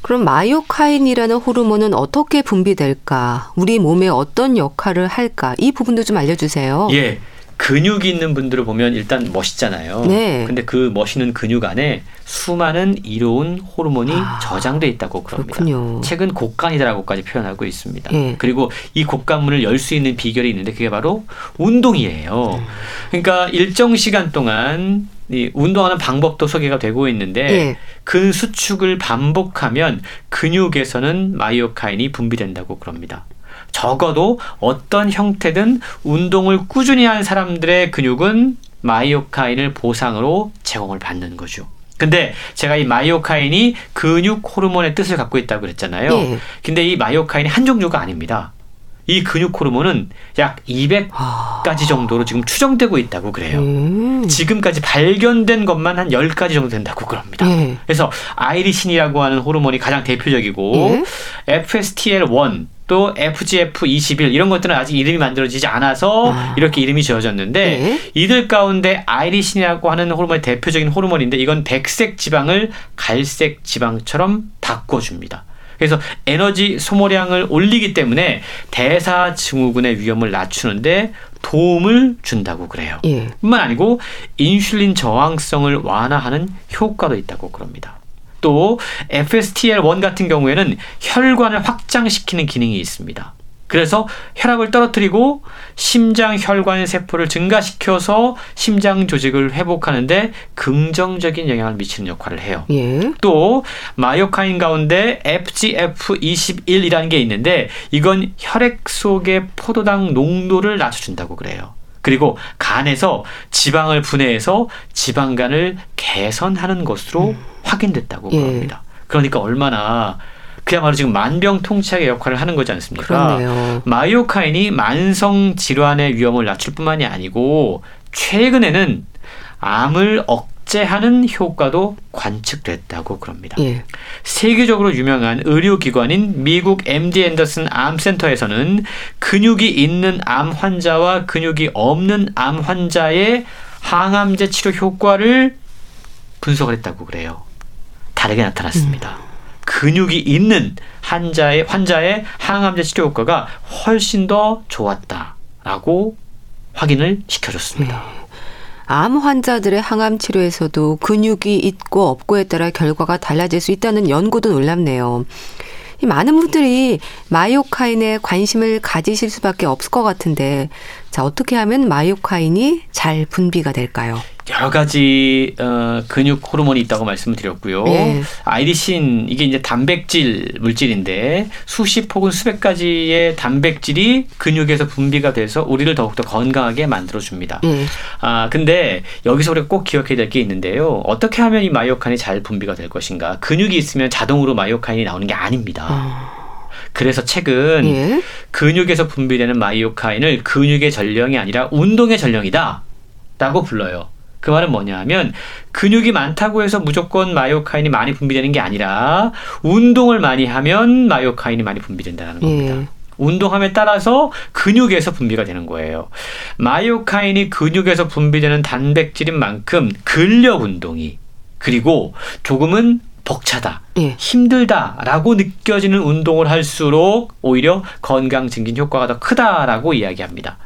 그럼 마이오카인이라는 호르몬은 어떻게 분비될까? 우리 몸에 어떤 역할을 할까? 이 부분도 좀 알려주세요. 예. 근육이 있는 분들을 보면 일단 멋있잖아요. 네. 근데 그 멋있는 근육 안에 수많은 이로운 호르몬이 아, 저장돼 있다고 그럽니다. 그렇군요. 책은 곡간이다라고까지 표현하고 있습니다. 네. 그리고 이 곡간문을 열 수 있는 비결이 있는데 그게 바로 운동이에요. 네. 그러니까 일정 시간 동안 이 운동하는 방법도 소개가 되고 있는데 네. 근수축을 반복하면 근육에서는 마이오카인이 분비된다고 그럽니다. 적어도 어떤 형태든 운동을 꾸준히 한 사람들의 근육은 마이오카인을 보상으로 제공을 받는 거죠. 근데 제가 이 마이오카인이 근육 호르몬의 뜻을 갖고 있다고 그랬잖아요. 예. 근데 이 마이오카인이 한 종류가 아닙니다. 이 근육 호르몬은 약 이백 가지 정도로 지금 추정되고 있다고 그래요. 음. 지금까지 발견된 것만 한 열 가지 정도 된다고 그럽니다. 음. 그래서 아이리신이라고 하는 호르몬이 가장 대표적이고 음. 에프에스티엘 원 또 에프지에프 이십일 이런 것들은 아직 이름이 만들어지지 않아서 아. 이렇게 이름이 지어졌는데 네. 이들 가운데 아이리신이라고 하는 호르몬의 대표적인 호르몬인데 이건 백색 지방을 갈색 지방처럼 바꿔줍니다. 그래서 에너지 소모량을 올리기 때문에 대사증후군의 위험을 낮추는데 도움을 준다고 그래요. 예. 뿐만 아니고 인슐린 저항성을 완화하는 효과도 있다고 그럽니다. 또 에프에스티엘 원 같은 경우에는 혈관을 확장시키는 기능이 있습니다. 그래서 혈압을 떨어뜨리고 심장 혈관 세포를 증가시켜서 심장 조직을 회복하는데 긍정적인 영향을 미치는 역할을 해요. 예. 또 마이오카인 가운데 에프지에프 이십일이라는 게 있는데 이건 혈액 속의 포도당 농도를 낮춰준다고 그래요. 그리고 간에서 지방을 분해해서 지방간을 개선하는 것으로 음. 확인됐다고 예. 그럽니다. 그러니까 얼마나 그야말로 지금 만병통치약의 역할을 하는 거지 않습니까? 그렇네요. 마이오카인이 만성 질환의 위험을 낮출 뿐만이 아니고 최근에는 암을 억제하는 효과도 관측됐다고 그럽니다. 예. 세계적으로 유명한 의료기관인 미국 엠디 앤더슨 암센터에서는 근육이 있는 암 환자와 근육이 없는 암 환자의 항암제 치료 효과를 분석을 했다고 그래요. 다르게 나타났습니다. 음. 근육이 있는 환자의, 환자의 항암제 치료 효과가 훨씬 더 좋았다라고 확인을 시켜줬습니다. 네. 암 환자들의 항암 치료에서도 근육이 있고 없고에 따라 결과가 달라질 수 있다는 연구도 놀랍네요. 많은 분들이 마이오카인에 관심을 가지실 수밖에 없을 것 같은데 자, 어떻게 하면 마이오카인이 잘 분비가 될까요? 여러 가지 어, 근육 호르몬이 있다고 말씀을 드렸고요. 네. 아이리신 이게 이제 단백질 물질인데 수십 혹은 수백 가지의 단백질이 근육에서 분비가 돼서 우리를 더욱더 건강하게 만들어줍니다. 네. 아 근데 여기서 우리가 꼭 기억해야 될 게 있는데요. 어떻게 하면 이 마이오카인이 잘 분비가 될 것인가? 근육이 있으면 자동으로 마이오카인이 나오는 게 아닙니다. 아. 그래서 최근 예? 근육에서 분비되는 마이오카인을 근육의 전령이 아니라 운동의 전령이다 라고 불러요. 그 말은 뭐냐 하면 근육이 많다고 해서 무조건 마이오카인이 많이 분비되는 게 아니라 운동을 많이 하면 마이오카인이 많이 분비된다는 겁니다. 예. 운동함에 따라서 근육에서 분비가 되는 거예요. 마이오카인이 근육에서 분비되는 단백질인 만큼 근력 운동이 그리고 조금은 벅차다, 예. 힘들다라고 느껴지는 운동을 할수록 오히려 건강 증진 효과가 더 크다라고 이야기합니다.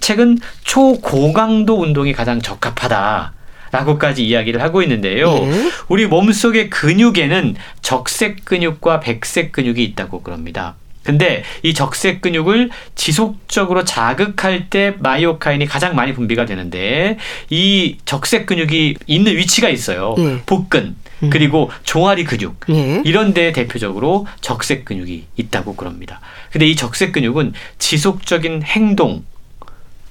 최근 초고강도 운동이 가장 적합하다라고까지 이야기를 하고 있는데요. 예. 우리 몸속의 근육에는 적색 근육과 백색 근육이 있다고 그럽니다. 근데 이 적색 근육을 지속적으로 자극할 때 마이오카인이 가장 많이 분비가 되는데 이 적색 근육이 있는 위치가 있어요. 예. 복근. 그리고 종아리 근육 예. 이런 데에 대표적으로 적색 근육이 있다고 그럽니다. 근데 이 적색 근육은 지속적인 행동,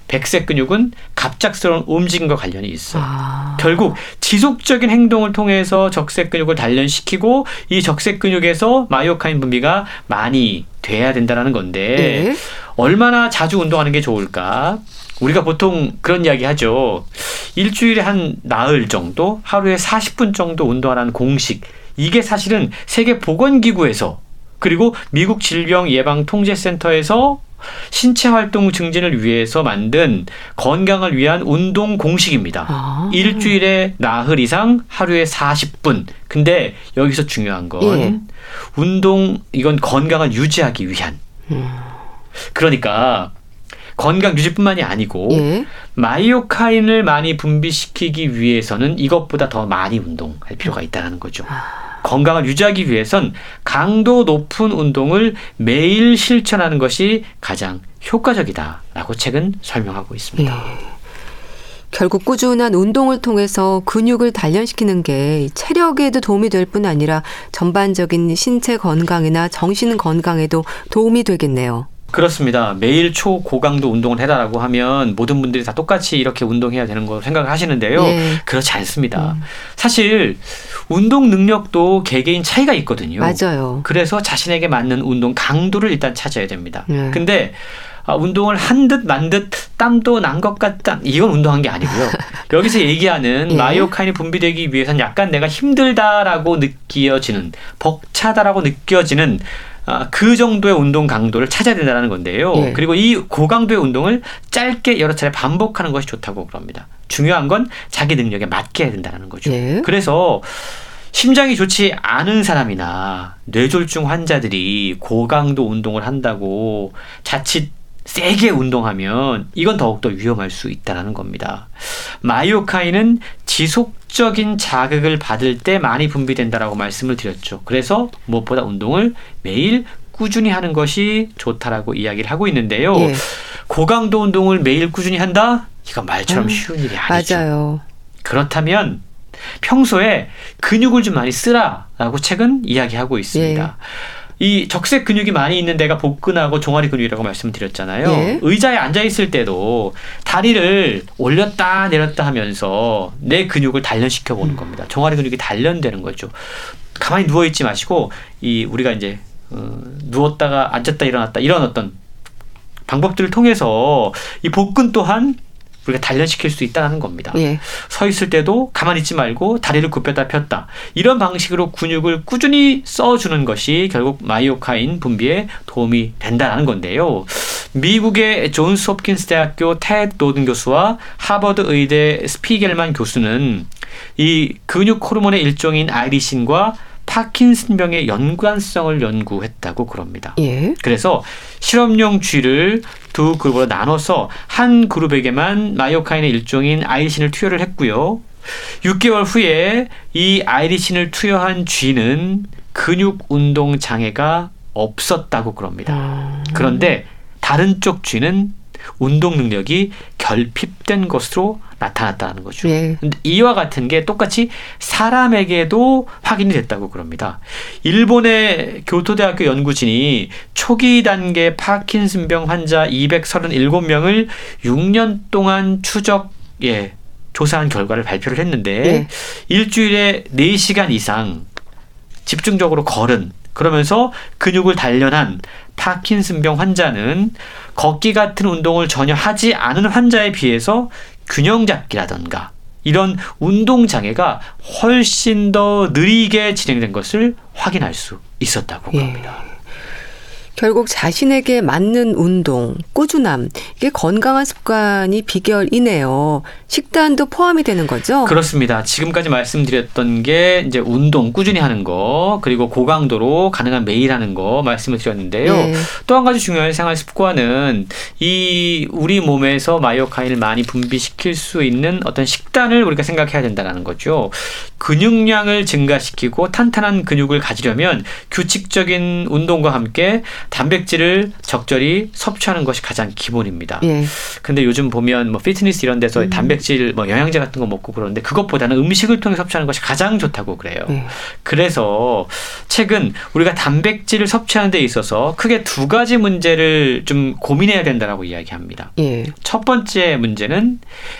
백색 근육은 갑작스러운 움직임과 관련이 있어요. 아. 결국 지속적인 행동을 통해서 적색 근육을 단련시키고 이 적색 근육에서 마이오카인 분비가 많이 돼야 된다는 건데 예. 얼마나 자주 운동하는 게 좋을까? 우리가 보통 그런 이야기 하죠. 일주일에 한 나흘 정도, 하루에 사십 분 정도 운동하라는 공식. 이게 사실은 세계보건기구에서 그리고 미국 질병예방통제센터에서 신체활동 증진을 위해서 만든 건강을 위한 운동 공식입니다. 아. 일주일에 나흘 이상, 하루에 사십 분. 근데 여기서 중요한 건 예. 운동, 이건 건강을 유지하기 위한. 음. 그러니까 건강 유지뿐만이 아니고 예. 마이오카인을 많이 분비시키기 위해서는 이것보다 더 많이 운동할 필요가 있다는 거죠. 아. 건강을 유지하기 위해선 강도 높은 운동을 매일 실천하는 것이 가장 효과적이다라고 책은 설명하고 있습니다. 예. 결국 꾸준한 운동을 통해서 근육을 단련시키는 게 체력에도 도움이 될 뿐 아니라 전반적인 신체 건강이나 정신 건강에도 도움이 되겠네요. 그렇습니다. 매일 초고강도 운동을 해라라고 하면 모든 분들이 다 똑같이 이렇게 운동해야 되는 걸 생각을 하시는데요. 예. 그렇지 않습니다. 음. 사실 운동 능력도 개개인 차이가 있거든요. 맞아요. 그래서 자신에게 맞는 운동 강도를 일단 찾아야 됩니다. 예. 근데 운동을 한 듯 만 듯 땀도 난 것 같다. 이건 운동한 게 아니고요. 여기서 얘기하는 예. 마이오카인이 분비되기 위해서는 약간 내가 힘들다라고 느껴지는, 벅차다라고 느껴지는 아, 그 정도의 운동 강도를 찾아야 된다는 건데요. 예. 그리고 이 고강도의 운동을 짧게 여러 차례 반복하는 것이 좋다고 그럽니다. 중요한 건 자기 능력에 맞게 해야 된다는 거죠. 예. 그래서 심장이 좋지 않은 사람이나 뇌졸중 환자들이 고강도 운동을 한다고 자칫 세게 운동하면 이건 더욱더 위험할 수 있다는 겁니다. 마이오카인은 지속적인 자극을 받을 때 많이 분비된다라고 말씀을 드렸죠. 그래서 무엇보다 운동을 매일 꾸준히 하는 것이 좋다라고 이야기를 하고 있는데요. 예. 고강도 운동을 매일 꾸준히 한다? 이건 말처럼 음, 쉬운 일이 아니죠. 맞아요. 그렇다면 평소에 근육을 좀 많이 쓰라라고 책은 이야기하고 있습니다. 예. 이 적색 근육이 많이 있는 데가 복근하고 종아리 근육이라고 말씀드렸잖아요. 예. 의자에 앉아있을 때도 다리를 올렸다 내렸다 하면서 내 근육을 단련시켜보는 음. 겁니다. 종아리 근육이 단련되는 거죠. 가만히 누워있지 마시고 이 우리가 이제 어, 누웠다가 앉았다 일어났다 이런 어떤 방법들을 통해서 이 복근 또한 우리가 단련시킬 수 있다는 겁니다. 예. 서 있을 때도 가만히 있지 말고 다리를 굽혔다 폈다. 이런 방식으로 근육을 꾸준히 써주는 것이 결국 마이오카인 분비에 도움이 된다는 건데요. 미국의 존스 홉킨스 대학교 테드 노든 교수와 하버드 의대 스피겔만 교수는 이 근육 호르몬의 일종인 아이리신과 파킨슨병의 연관성을 연구했다고 그럽니다. 예. 그래서 실험용 쥐를 두 그룹으로 나눠서 한 그룹에게만 마이오카인의 일종인 아이리신을 투여를 했고요. 육 개월 후에 이 아이리신을 투여한 쥐는 근육 운동 장애가 없었다고 그럽니다. 음. 그런데 다른 쪽 쥐는 운동 능력이 결핍된 것으로 나타났다는 거죠. 예. 이와 같은 게 똑같이 사람에게도 확인이 됐다고 그럽니다. 일본의 교토대학교 연구진이 초기 단계 파킨슨병 환자 이백삼십칠 명을 육 년 동안 추적 예, 조사한 결과를 발표를 했는데 예. 일주일에 네 시간 이상 집중적으로 걸은 그러면서 근육을 단련한 파킨슨병 환자는 걷기 같은 운동을 전혀 하지 않은 환자에 비해서 균형잡기라던가 이런 운동장애가 훨씬 더 느리게 진행된 것을 확인할 수 있었다고 합니다. 예. 결국 자신에게 맞는 운동, 꾸준함, 이게 건강한 습관이 비결이네요. 식단도 포함이 되는 거죠? 그렇습니다. 지금까지 말씀드렸던 게 이제 운동 꾸준히 하는 거, 그리고 고강도로 가능한 매일 하는 거 말씀을 드렸는데요. 예. 또 한 가지 중요한 생활 습관은 이 우리 몸에서 마이오카인을 많이 분비시킬 수 있는 어떤 식단을 우리가 생각해야 된다는 거죠. 근육량을 증가시키고 탄탄한 근육을 가지려면 규칙적인 운동과 함께 단백질을 적절히 섭취하는 것이 가장 기본입니다. 예. 근데 요즘 보면 뭐 피트니스 이런 데서 음. 단백질 뭐 영양제 같은 거 먹고 그러는데 그것보다는 음식을 통해 섭취하는 것이 가장 좋다고 그래요. 예. 그래서 최근 우리가 단백질을 섭취하는 데 있어서 크게 두 가지 문제를 좀 고민해야 된다라고 이야기합니다. 예. 첫 번째 문제는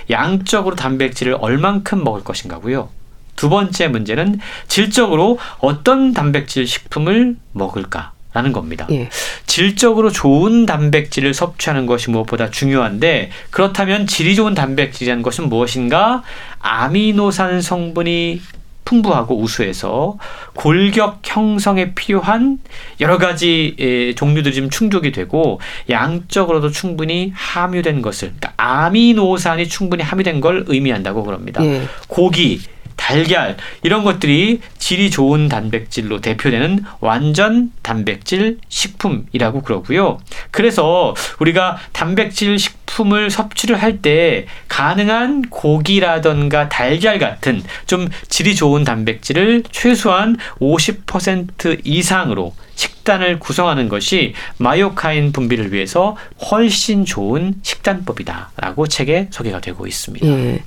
양적으로 단백질을 얼만큼 먹을 것인가고요. 두 번째 문제는 질적으로 어떤 단백질 식품을 먹을까? 라는 겁니다. 예. 질적으로 좋은 단백질을 섭취하는 것이 무엇보다 중요한데 그렇다면 질이 좋은 단백질이라는 것은 무엇인가? 아미노산 성분이 풍부하고 우수해서 골격 형성에 필요한 여러 가지 종류들이 지금 충족이 되고 양적으로도 충분히 함유된 것을 그러니까 아미노산이 충분히 함유된 걸 의미한다고 그럽니다. 예. 고기 달걀 이런 것들이 질이 좋은 단백질로 대표되는 완전 단백질 식품이라고 그러고요. 그래서 우리가 단백질 식품을 섭취를 할 때 가능한 고기라던가 달걀 같은 좀 질이 좋은 단백질을 최소한 오십 퍼센트 이상으로 식단을 구성하는 것이 마이오카인 분비를 위해서 훨씬 좋은 식단법이다라고 책에 소개가 되고 있습니다. 예.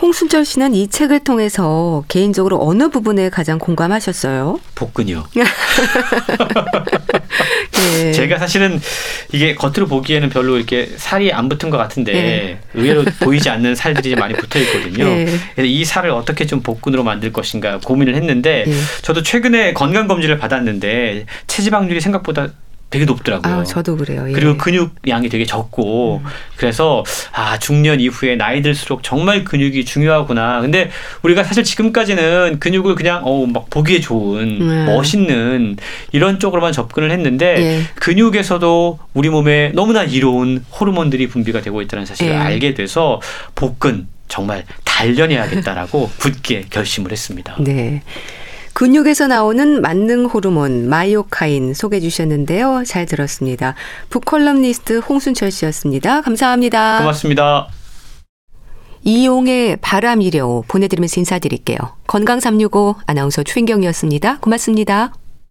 홍순철 씨는 이 책을 통해서 개인적으로 어느 부분에 가장 공감하셨어요? 복근이요. 예. 제가 사실은 이게 겉으로 보기에는 별로 이렇게 살이 안 붙은 것 같은데 예. 의외로 보이지 않는 살들이 많이 붙어 있거든요. 예. 그래서 이 살을 어떻게 좀 복근으로 만들 것인가 고민을 했는데 예. 저도 최근에 건강검진을 받았는데 체지방률이 생각보다 되게 높더라고요. 아, 저도 그래요. 예. 그리고 근육 양이 되게 적고 음. 그래서 아 중년 이후에 나이 들수록 정말 근육이 중요하구나. 근데 우리가 사실 지금까지는 근육을 그냥 어, 막 보기에 좋은 음. 멋있는 이런 쪽으로만 접근을 했는데 예. 근육에서도 우리 몸에 너무나 이로운 호르몬들이 분비가 되고 있다는 사실을 예. 알게 돼서 복근 정말 단련해야겠다라고 굳게 결심을 했습니다. 네. 근육에서 나오는 만능 호르몬 마이오카인 소개해 주셨는데요. 잘 들었습니다. 북컬럼니스트 홍순철 씨였습니다. 감사합니다. 고맙습니다. 이용의 바람이려 보내드리면서 인사드릴게요. 건강삼육오 아나운서 최윤경이었습니다. 고맙습니다.